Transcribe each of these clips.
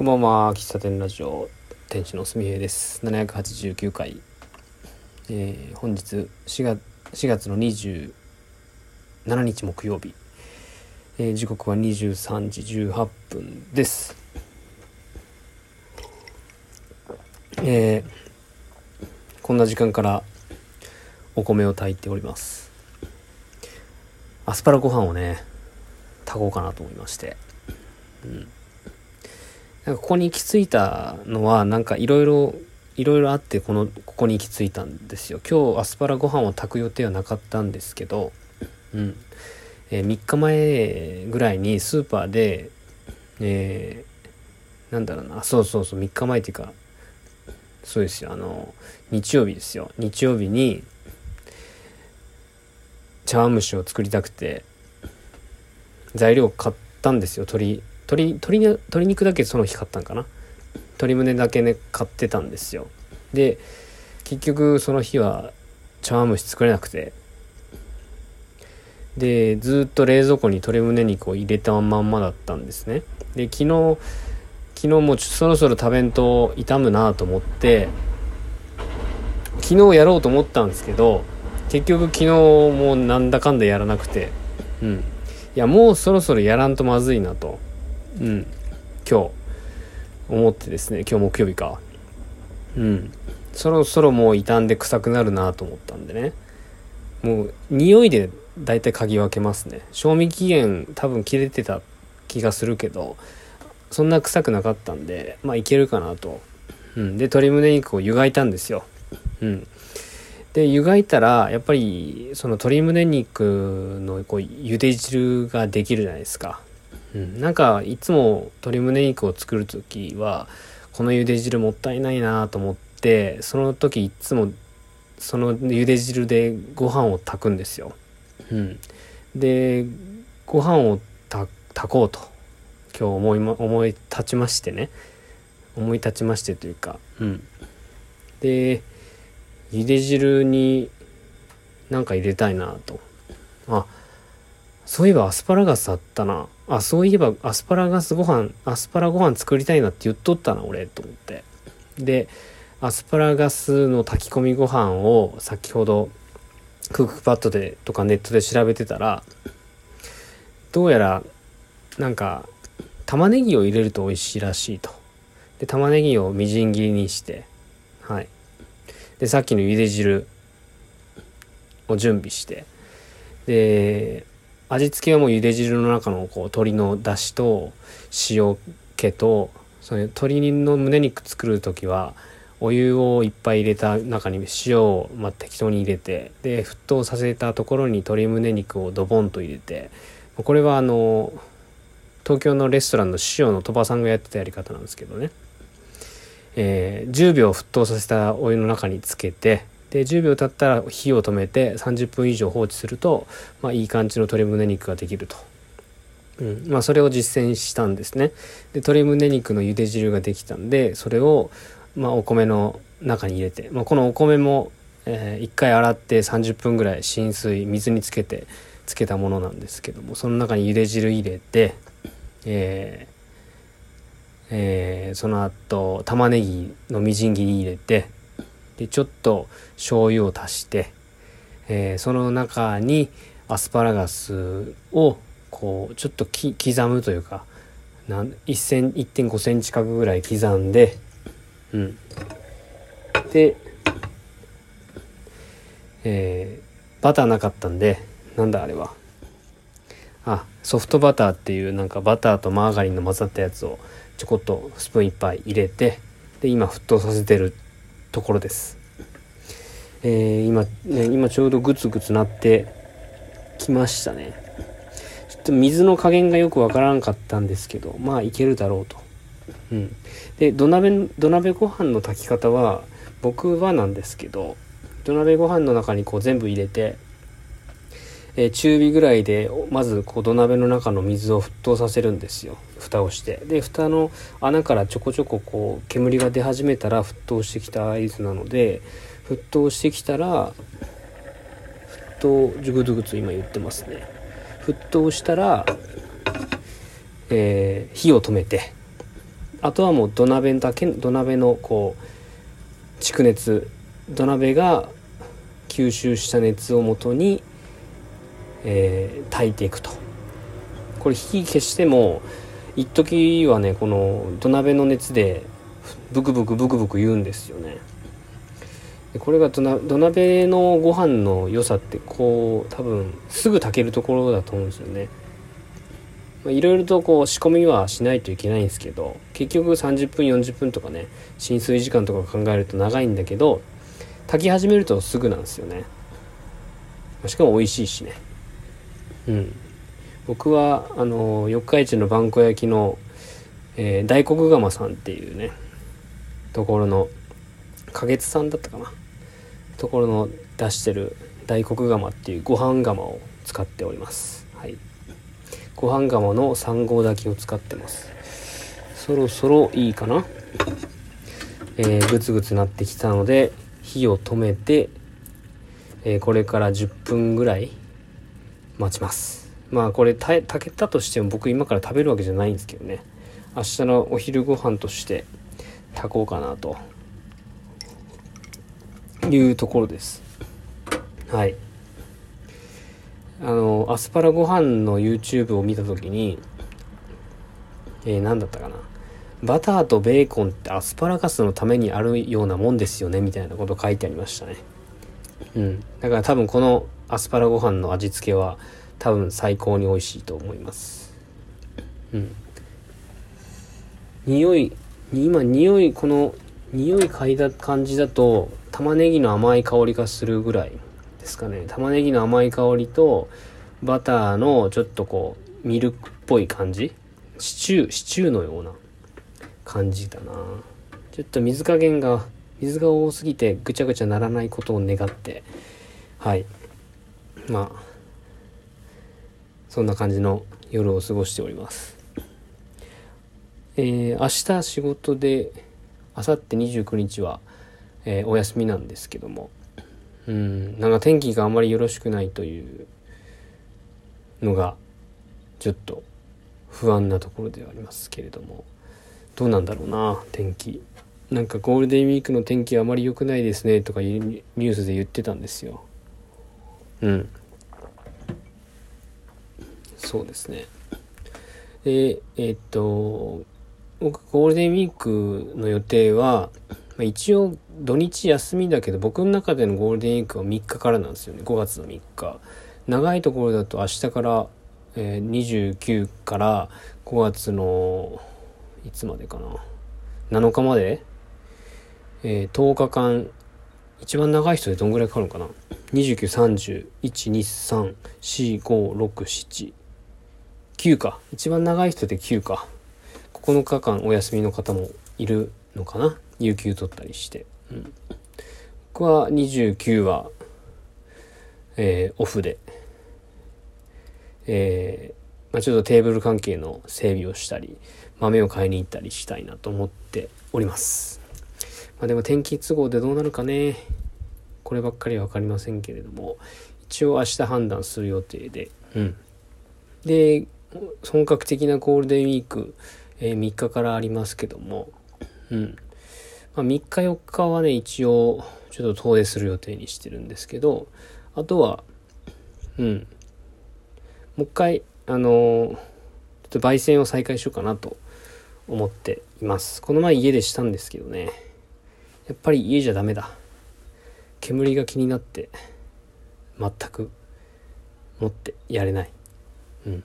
こんばんは、喫茶店ラジオ店主のすみへいです。789回、本日4月の27日木曜日、時刻は23時18分です。こんな時間からお米を炊いております。アスパラご飯をね炊こうかなと思いまして、なんかここに行き着いたのはなんかいろいろあってここに行き着いたんですよ。今日アスパラご飯を炊く予定はなかったんですけど、3日前ぐらいにスーパーで、3日前っていうかそうですよ、日曜日に茶碗蒸しを作りたくて材料を買ったんですよ。鶏肉だけその日買ったんかな。鶏胸だけね買ってたんですよ。で結局その日は茶碗蒸し作れなくて、でずっと冷蔵庫に鶏胸肉を入れたまんまだったんですね。で昨日もうそろそろ食べんと傷むなと思って昨日やろうと思ったんですけど、結局昨日もうなんだかんだやらなくて、いやもうそろそろやらんとまずいなと、今日思ってですね、今日木曜日か、そろそろもう傷んで臭くなるなと思ったんでね、もう匂いでだいたい嗅ぎ分けますね。賞味期限多分切れてた気がするけどそんな臭くなかったんでいけるかなと、で鶏胸肉を湯がいたんですよ。で湯がいたらやっぱりその鶏胸肉のこう茹で汁ができるじゃないですか。なんかいつも鶏胸肉を作るときはこの茹で汁もったいないなと思って、その時いつもその茹で汁でご飯を炊くんですよ。でご飯を炊こうと今日思い立ちましてというか、で茹で汁になんか入れたいなと、そういえばアスパラガスあったな、そういえばアスパラご飯作りたいなって言っとったな俺と思って、でアスパラガスの炊き込みご飯を先ほどクックパッドでとかネットで調べてたら、どうやらなんか玉ねぎを入れると美味しいらしいと。で玉ねぎをみじん切りにして、でさっきの茹で汁を準備して、で味付けはもう茹で汁の中のこう鶏の出汁と塩気と、その鶏の胸肉作るときはお湯をいっぱい入れた中に塩を適当に入れて、で沸騰させたところに鶏胸肉をドボンと入れて、これは東京のレストランの塩の鳥羽さんがやってたやり方なんですけどね、10秒沸騰させたお湯の中につけて、で10秒経ったら火を止めて30分以上放置すると、いい感じの鶏胸肉ができると、それを実践したんですね。で鶏胸肉の茹で汁ができたんで、それをお米の中に入れて、このお米も、1回洗って30分ぐらい浸水水につけたものなんですけども、その中に茹で汁入れて、その後玉ねぎのみじん切り入れて、でちょっと醤油を足して、その中にアスパラガスをこうちょっと刻むというか 1.5 センチ角ぐらい刻んで、で、バターなかったんでソフトバターっていうなんかバターとマーガリンの混ざったやつをちょこっとスプーン1杯入れて、で今沸騰させてるところです。今ちょうどグツグツなってきましたね。ちょっと水の加減がよくわからんかったんですけどいけるだろうと、で土鍋ご飯の炊き方は僕はなんですけど、土鍋ご飯の中にこう全部入れて、中火ぐらいでまずこう土鍋の中の水を沸騰させるんですよ。蓋をして、で蓋の穴からちょこちょここう煙が出始めたら沸騰してきた合図なので、沸騰してきたらグツグツ今言ってますね。沸騰したら、火を止めて、あとはもう土鍋だけ、土鍋のこう蓄熱、土鍋が吸収した熱をもとに、炊いていくと。これ火消しても一時はね、この土鍋の熱でブクブク言うんですよね。これが土鍋のご飯の良さって、こう多分すぐ炊けるところだと思うんですよね。いろいろとこう仕込みはしないといけないんですけど、結局30分40分とかね、浸水時間とか考えると長いんだけど、炊き始めるとすぐなんですよね。しかも美味しいしね。うん。僕は四日市の萬古焼の、大黒窯さんっていうねところの、花月さんだったかな、ところの出してる大黒窯っていうご飯窯を使っております。はい。ご飯釜の3合炊きを使ってます。そろそろいいかな、グツグツなってきたので火を止めて、これから10分ぐらい待ちます。まあこれ炊けたとしても僕今から食べるわけじゃないんですけどね、明日のお昼ご飯として炊こうかなというところです。はい。アスパラご飯の YouTube を見たときに、何だったかな、バターとベーコンってアスパラガスのためにあるようなもんですよねみたいなこと書いてありましたね。うん。だから多分このアスパラご飯の味付けは多分最高に美味しいと思います。うん。匂いこの匂い嗅いだ感じだと玉ねぎの甘い香りがするぐらいですかね。玉ねぎの甘い香りとバターのちょっとこうミルクっぽい感じ、シチューのような感じだな。ちょっと水加減が、水が多すぎてぐちゃぐちゃならないことを願って、はい、まあそんな感じの夜を過ごしております。明日仕事で、あさって29日は、お休みなんですけども、なんか天気があまりよろしくないというのがちょっと不安なところではありますけれども、どうなんだろうな、天気。なんかゴールデンウィークの天気あまり良くないですねとかいうニュースで言ってたんですよ。うん。そうですね。で、僕ゴールデンウィークの予定は、一応土日休みだけど、僕の中でのゴールデンウィークは3日からなんですよね。5月の3日。長いところだと明日から、29から5月のいつまでかな、7日まで、10日間、一番長い人でどんぐらいかかるのかな、29、30、1、2、3、4、5、6、7、9か。一番長い人で9か。9日間お休みの方もいるのかな、有給取ったりして、うん、僕は29は、オフで、ちょっとテーブル関係の整備をしたり豆を買いに行ったりしたいなと思っております。でも天気都合でどうなるかね、こればっかりは分かりませんけれども、一応明日判断する予定で、うん、で本格的なゴールデンウィーク、3日からありますけども、うん。3日4日はね、一応ちょっと遠出する予定にしてるんですけど、あとはもう一回ちょっと焙煎を再開しようかなと思っています。この前家でしたんですけどね、やっぱり家じゃダメだ、煙が気になって全く持ってやれない、うん、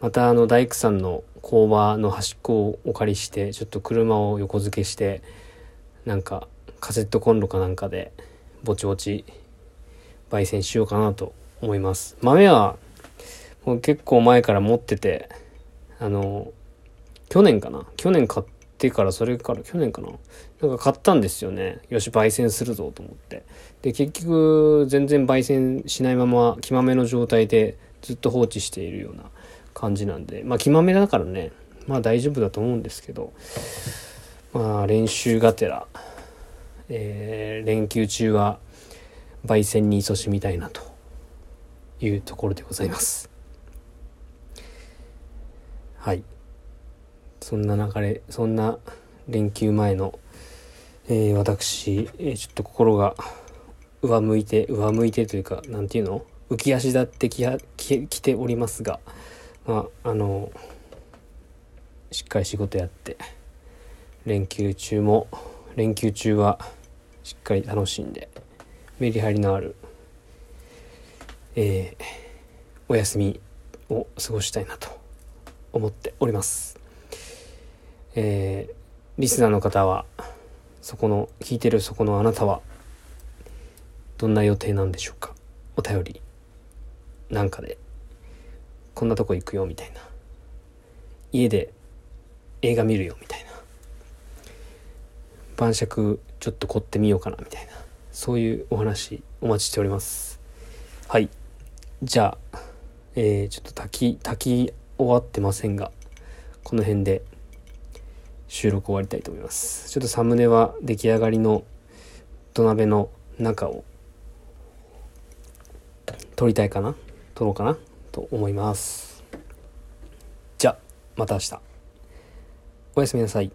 また大工さんの工場の端っこをお借りして、ちょっと車を横付けして、なんかカセットコンロかなんかでぼちぼち焙煎しようかなと思います。豆はもう結構前から持ってて、去年買ってから、それから去年かな、なんか買ったんですよね。よし焙煎するぞと思って、で結局全然焙煎しないまま生豆の状態でずっと放置しているような感じなんで、生豆だからね、大丈夫だと思うんですけど、練習がてら、連休中は焙煎に勤しみたいなというところでございます。はい。そんな連休前の、私、ちょっと心が上向いてというか、なんていうの、浮き足立ってきておりますが、まあしっかり仕事やって、連休中はしっかり楽しんで、メリハリのある、お休みを過ごしたいなと思っております。リスナーの方は、聞いてるそこのあなたはどんな予定なんでしょうか。お便りなんかで、こんなとこ行くよみたいな、家で映画見るよみたいな、晩酌ちょっと凝ってみようかなみたいな、そういうお話お待ちしております。はい、じゃあ、ちょっと炊き終わってませんが、この辺で収録終わりたいと思います。ちょっとサムネは出来上がりの土鍋の中を撮ろうかなと思います。じゃあまた明日、おやすみなさい。